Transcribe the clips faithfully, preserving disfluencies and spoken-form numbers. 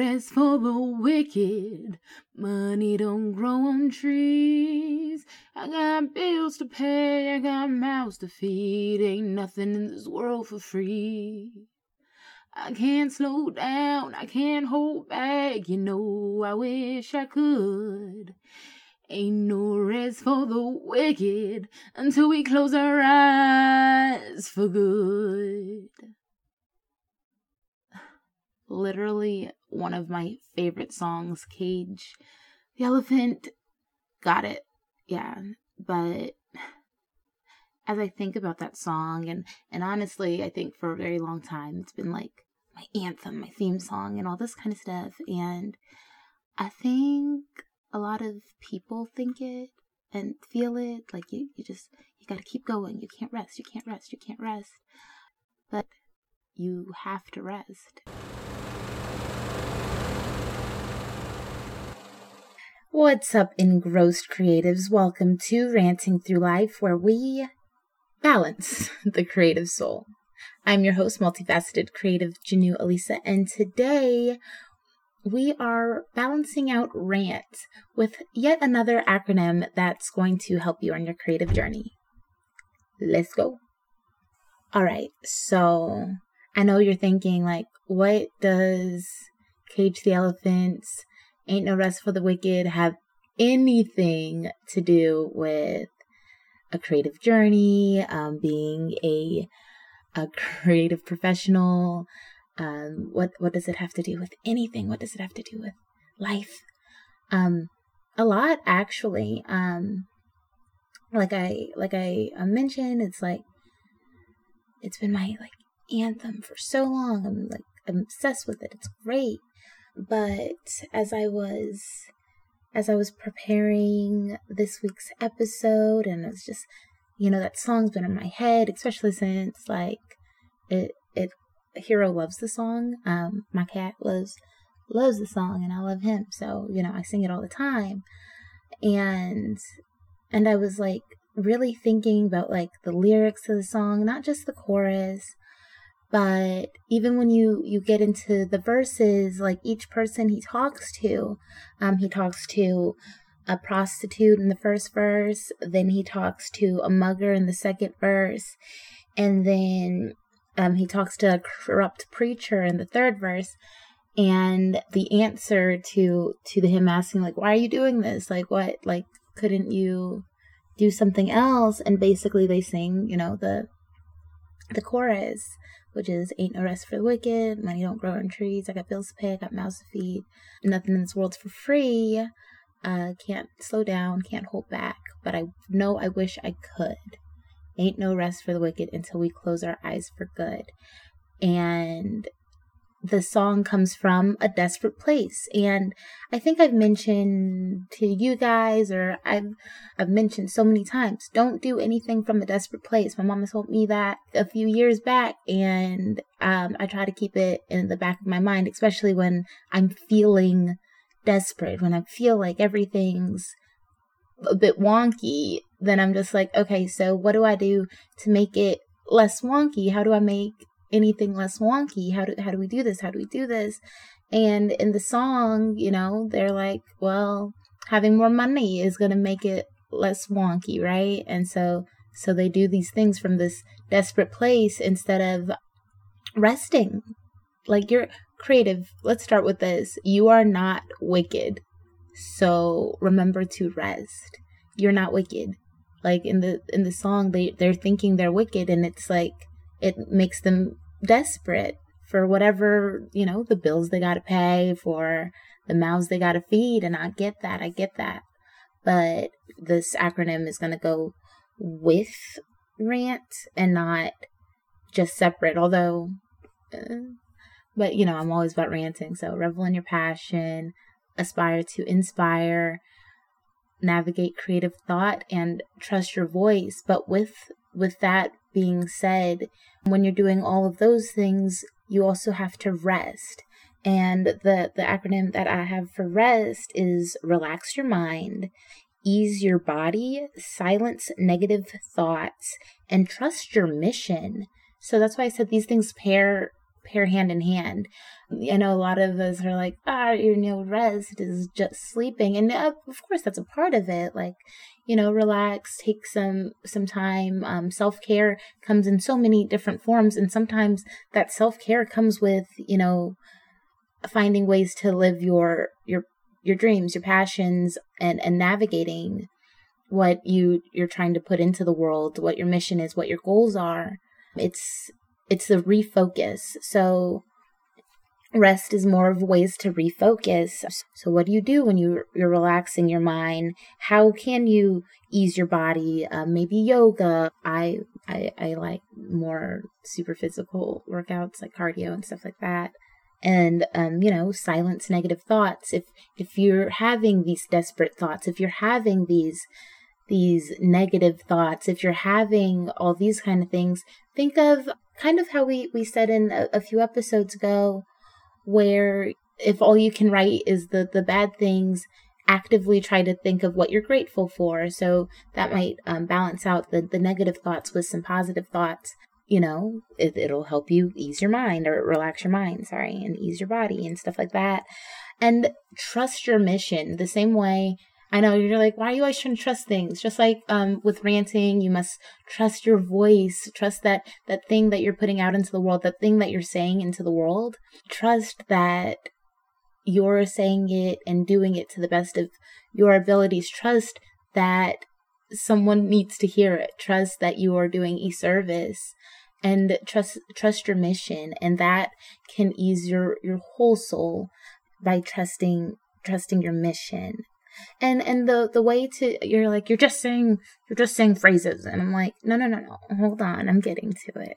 rest for the wicked. Money don't grow on trees. I got bills to pay, I got mouths to feed. Ain't nothing in this world for free. I can't slow down, I can't hold back. You know, I wish I could. Ain't no rest for the wicked until we close our eyes for good. Literally one of my favorite songs, Cage the Elephant. Got it. Yeah. But as I think about that song, and, and honestly, I think for a very long time, it's been like my anthem, my theme song, and all this kind of stuff. And I think a lot of people think it and feel it. Like, you, you just, you gotta keep going. You can't rest. You can't rest. You can't rest. But you have to rest. What's up, engrossed creatives? Welcome to Ranting Through Life, where we balance the creative soul. I'm your host, multifaceted creative Jhanu Elisa, and today we are balancing out rant with yet another acronym that's going to help you on your creative journey. Let's go. All right, so I know you're thinking, like, what does Cage the Elephant's Ain't No Rest for the Wicked have anything to do with a creative journey, um, being a a creative professional? Um, what, what does it have to do with anything? What does it have to do with life? Um, a lot, actually. Um, like I like I mentioned, it's like it's been my like anthem for so long. I'm like I'm obsessed with it. It's great. But as I was, as I was preparing this week's episode, and it was just, you know, that song's been in my head, especially since like it, it, Hero loves the song. Um, my cat loves, loves the song, and I love him. So, you know, I sing it all the time. And, and I was like really thinking about like the lyrics of the song, not just the chorus. But even when you, you get into the verses, like each person he talks to, um, he talks to a prostitute in the first verse, then he talks to a mugger in the second verse, and then um, he talks to a corrupt preacher in the third verse. And the answer to, to him asking, like, why are you doing this? Like, what? Like, couldn't you do something else? And basically they sing, you know, the the chorus, which is ain't no rest for the wicked, money don't grow on trees, I got bills to pay, I got mouths to feed, nothing in this world's for free, uh, can't slow down, can't hold back, but I know I wish I could. Ain't no rest for the wicked until we close our eyes for good. And the song comes from a desperate place. And I think I've mentioned to you guys, or I've I've mentioned so many times, don't do anything from a desperate place. My mama told me that a few years back, and um, I try to keep it in the back of my mind, especially when I'm feeling desperate, when I feel like everything's a bit wonky. Then I'm just like, okay, so what do I do to make it less wonky? How do I make anything less wonky? How do how do we do this? How do we do this? And in the song, you know, they're like, well, having more money is going to make it less wonky, right? And so so they do these things from this desperate place instead of resting. Like, you're creative. Let's start with this. You are not wicked. So remember to rest. You're not wicked. Like in the in the song, they, they're thinking they're wicked, and it's like, it makes them desperate for whatever, you know, the bills they got to pay, for the mouths they got to feed. And I get that. I get that. But this acronym is going to go with rant and not just separate. Although, uh, but, you know, I'm always about ranting. So revel in your passion, aspire to inspire, navigate creative thought, and trust your voice. But with with that being said, when you're doing all of those things, you also have to rest. And the, the acronym that I have for rest is relax your mind, ease your body, silence negative thoughts, and trust your mission. So that's why I said these things pair pair hand in hand. I know a lot of us are like, ah, you know, rest is just sleeping. And uh, of course, that's a part of it. Like, you know, relax, take some, some time. Um, self-care comes in so many different forms. And sometimes that self-care comes with, you know, finding ways to live your, your, your dreams, your passions, and, and navigating what you, you're trying to put into the world, what your mission is, what your goals are. It's, it's the refocus. So rest is more of ways to refocus. So what do you do when you, you're relaxing your mind? How can you ease your body? Uh, maybe yoga. I, I, I like more super physical workouts like cardio and stuff like that. And, um, you know, silence negative thoughts. If, if you're having these desperate thoughts, if you're having these, these negative thoughts, if you're having all these kind of things, think of kind of how we, we said in a, a few episodes ago, where if all you can write is the, the bad things, actively try to think of what you're grateful for. So that might um, balance out the, the negative thoughts with some positive thoughts. You know, it, it'll help you ease your mind or relax your mind, sorry, and ease your body and stuff like that. And trust your mission the same way. I know you're like, why are you always trying to trust things? Just like um, with ranting, you must trust your voice, trust that, that thing that you're putting out into the world, that thing that you're saying into the world. Trust that you're saying it and doing it to the best of your abilities. Trust that someone needs to hear it. Trust that you are doing a service. And trust trust your mission, and that can ease your, your whole soul by trusting trusting your mission. And and the the way to you're like you're just saying you're just saying phrases, and I'm like no no no no hold on, I'm getting to it.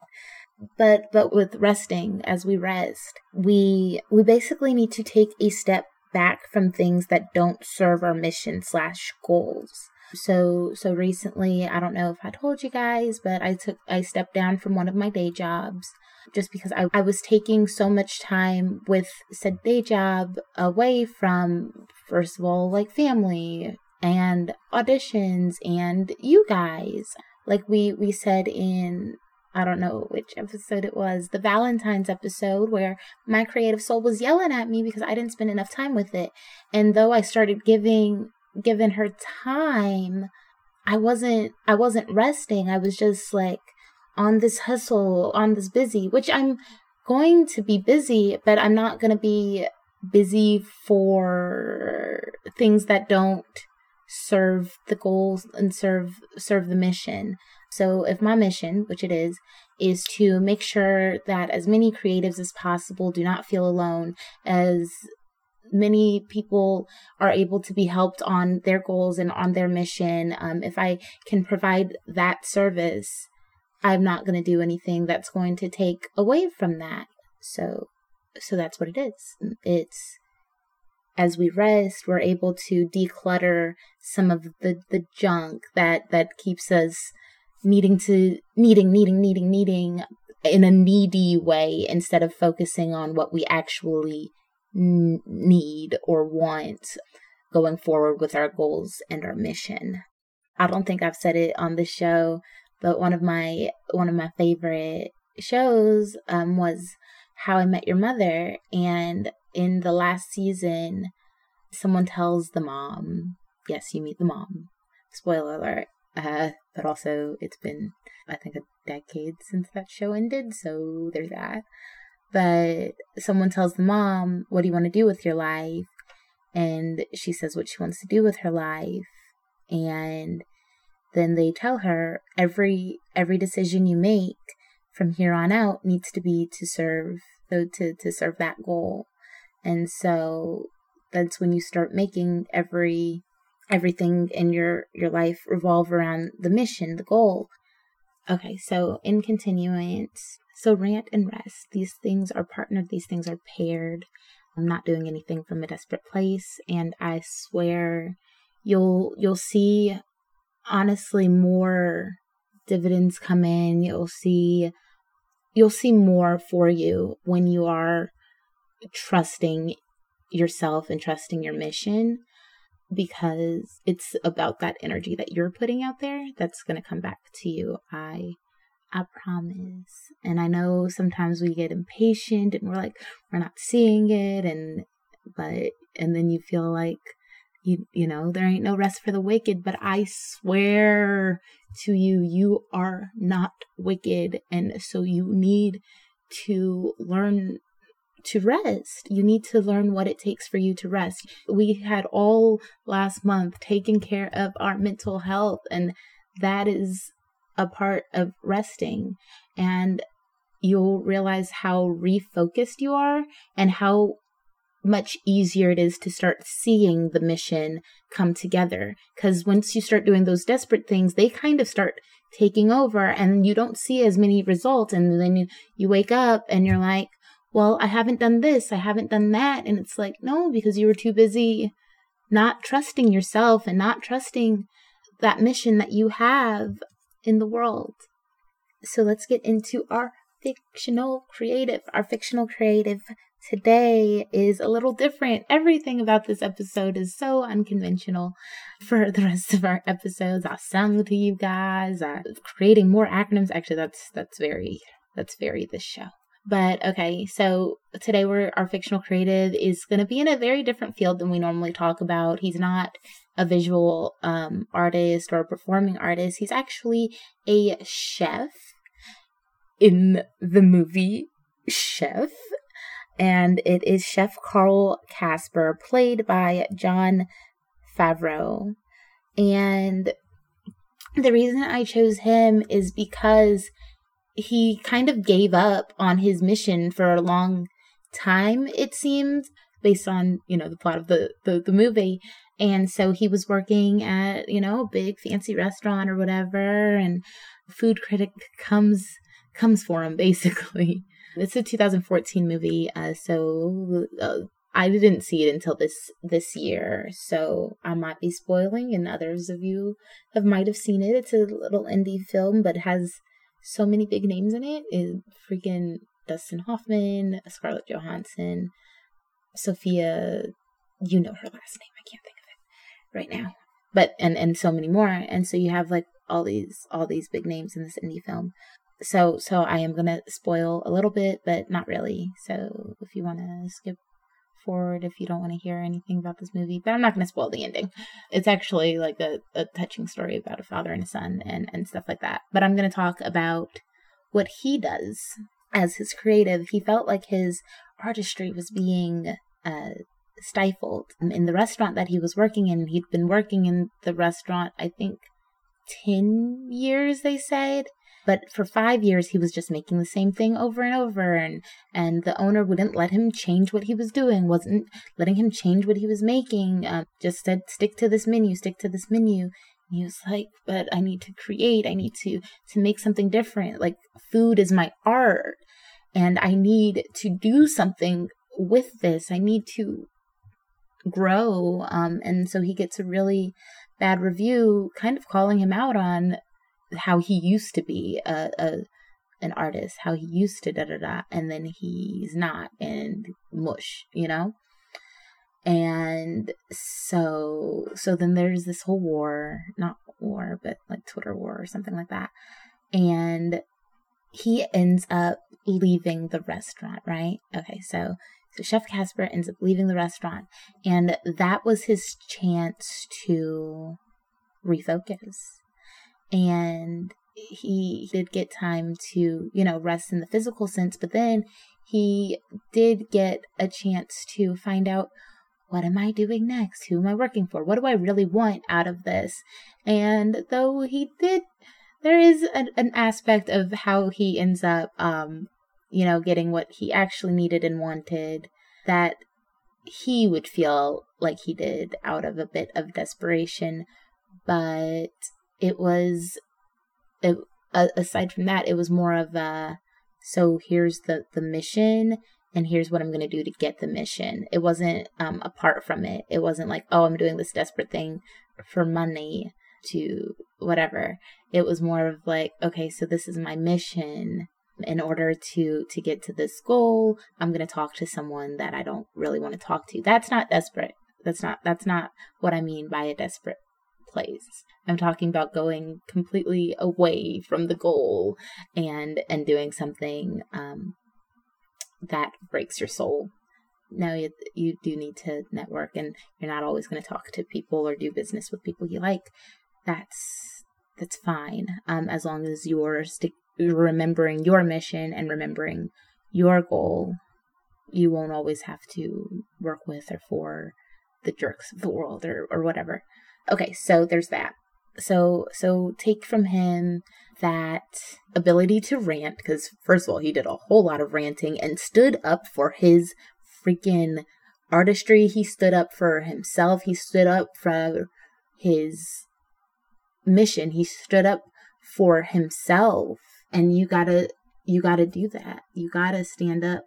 But but with resting, as we rest, we we basically need to take a step back from things that don't serve our mission slash goals. So, so recently, I don't know if I told you guys, but I took, I stepped down from one of my day jobs just because I, I was taking so much time with said day job away from, first of all, like family and auditions and you guys. Like we, we said in, I don't know which episode it was, the Valentine's episode, where my creative soul was yelling at me because I didn't spend enough time with it. And though I started giving given her time, I wasn't, I wasn't resting. I was just like on this hustle, on this busy, which I'm going to be busy, but I'm not going to be busy for things that don't serve the goals and serve, serve the mission. So if my mission, which it is, is to make sure that as many creatives as possible do not feel alone, as many people are able to be helped on their goals and on their mission. Um, if I can provide that service, I'm not going to do anything that's going to take away from that. So, so that's what it is. It's as we rest, we're able to declutter some of the, the junk that, that keeps us needing to needing, needing, needing, needing in a needy way, instead of focusing on what we actually need or want going forward with our goals and our mission. I don't think I've said it on the show, but one of my one of my favorite shows um, was How I Met Your Mother. And in the last season, someone tells the mom, yes, you meet the mom. Spoiler alert. Uh, but also it's been, I think, a decade since that show ended. So there's that. But someone tells the mom, what do you want to do with your life? And she says what she wants to do with her life. And then they tell her, every every decision you make from here on out needs to be to serve, so to, to serve that goal. And so that's when you start making every everything in your, your life revolve around the mission, the goal. Okay, so in continuance, so rant and rest, these things are partnered, these things are paired. I'm not doing anything from a desperate place, and I swear you'll you'll see, honestly, more dividends come in. You'll see you'll see more for you when you are trusting yourself and trusting your mission, because it's about that energy that you're putting out there that's going to come back to you. I I promise. And I know sometimes we get impatient and we're like, we're not seeing it. And, but, and then you feel like, you, you know, there ain't no rest for the wicked, but I swear to you, you are not wicked. And so you need to learn to rest. You need to learn what it takes for you to rest. We had all last month taken care of our mental health, and that is a part of resting. And you'll realize how refocused you are and how much easier it is to start seeing the mission come together. Because once you start doing those desperate things, they kind of start taking over and you don't see as many results. And then you, you wake up and you're like, well, I haven't done this, I haven't done that. And it's like, no, because you were too busy not trusting yourself and not trusting that mission that you have in the world. So let's get into our fictional creative. Our fictional creative today is a little different. Everything about this episode is so unconventional. For the rest of our episodes, I sung to you guys, I'm creating more acronyms. Actually, that's that's very that's very this show. But okay, so today we're our fictional creative is going to be in a very different field than we normally talk about. He's not a visual um, artist or a performing artist. He's actually a chef in the movie Chef. And it is Chef Carl Casper, played by John Favreau. And the reason I chose him is because he kind of gave up on his mission for a long time, it seemed, based on, you know, the plot of the, the, the movie. And so he was working at, you know, a big fancy restaurant or whatever, and a food critic comes comes for him, basically. It's a two thousand fourteen movie, uh, so uh, I didn't see it until this this year, so I might be spoiling, and others of you have might have seen it. It's a little indie film, but it has so many big names in it. Is freaking Dustin Hoffman, Scarlett Johansson, Sophia, you know her last name, I can't think of it right now. But and, and so many more. And so you have like all these all these big names in this indie film. So so I am gonna spoil a little bit, but not really. So if you wanna skip forward if you don't want to hear anything about this movie, but I'm not going to spoil the ending. It's actually like a, a touching story about a father and a son and, and stuff like that. But I'm going to talk about what he does as his creative. He felt like his artistry was being uh, stifled in the restaurant that he was working in. He'd been working in the restaurant, I think, ten years, they said. But for five years, he was just making the same thing over and over, and, and the owner wouldn't let him change what he was doing, wasn't letting him change what he was making, um, just said, stick to this menu, stick to this menu. And he was like, but I need to create, I need to, to make something different. Like, food is my art, and I need to do something with this. I need to grow. Um, and so he gets a really bad review, kind of calling him out on how he used to be a, a an artist, how he used to da da da, and then he's not, and mush, you know. And so so then there's this whole war, not war, but like Twitter war or something like that, and he ends up leaving the restaurant, right? Okay, so so Chef Casper ends up leaving the restaurant, and that was his chance to refocus. And he did get time to, you know, rest in the physical sense. But then he did get a chance to find out, what am I doing next? Who am I working for? What do I really want out of this? And though he did, there is an, an aspect of how he ends up, um, you know, getting what he actually needed and wanted that he would feel like he did out of a bit of desperation. But it was, it, aside from that, it was more of a, so here's the, the mission, and here's what I'm going to do to get the mission. It wasn't um, apart from it. It wasn't like, oh, I'm doing this desperate thing for money to whatever. It was more of like, okay, so this is my mission. In order to, to get to this goal, I'm going to talk to someone that I don't really want to talk to. That's not desperate. That's not, that's not what I mean by a desperate place. I'm talking about going completely away from the goal and and doing something um, that breaks your soul. Now, you, you do need to network, and you're not always going to talk to people or do business with people you like. That's that's fine, um, as long as you're stick, remembering your mission and remembering your goal. You won't always have to work with or for the jerks of the world or, or whatever. Okay, so there's that. So so take from him that ability to rant, because first of all, he did a whole lot of ranting and stood up for his freaking artistry. He stood up for himself. He stood up for his mission. He stood up for himself. And you gotta you gotta do that. You gotta stand up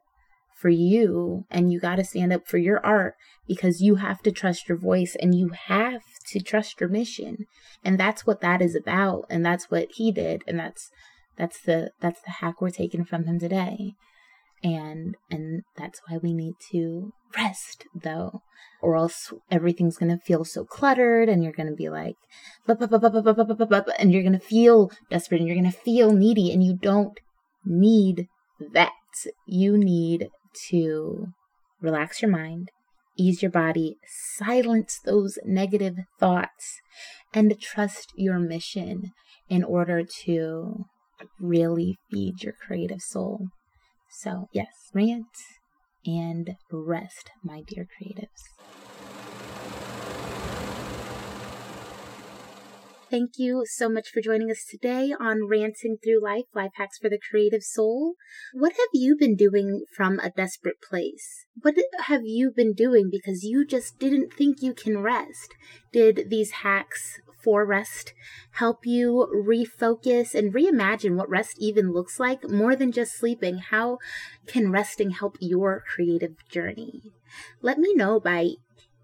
for you, and you got to stand up for your art, because you have to trust your voice and you have to trust your mission. And that's what that is about. And that's what he did. And that's, that's the, that's the hack we're taking from him today. And, and that's why we need to rest, though, or else everything's going to feel so cluttered, and you're going to be like, and you're going to feel desperate, and you're going to feel needy, and you don't need that. You need to relax your mind, ease your body, silence those negative thoughts, and trust your mission in order to really feed your creative soul. So yes, rant and rest, my dear creatives. Thank you so much for joining us today on Ranting Through Life, Life Hacks for the Creative Soul. What have you been doing from a desperate place? What have you been doing because you just didn't think you can rest? Did these hacks for rest help you refocus and reimagine what rest even looks like, more than just sleeping? How can resting help your creative journey? Let me know by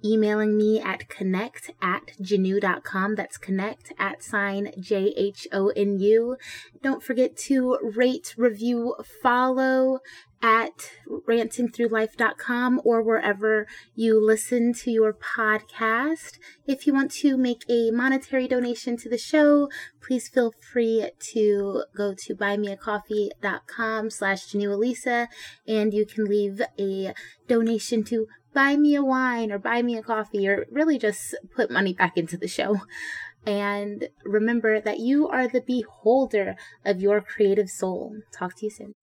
emailing me at connect at jhonu dot com. That's connect at sign J H O N U. Don't forget to rate, review, follow at ranting through life dot com or wherever you listen to your podcast. If you want to make a monetary donation to the show, please feel free to go to buymeacoffee.com slash jhonu.elisa, and you can leave a donation to buy me a wine or buy me a coffee, or really just put money back into the show. And remember that you are the beholder of your creative soul. Talk to you soon.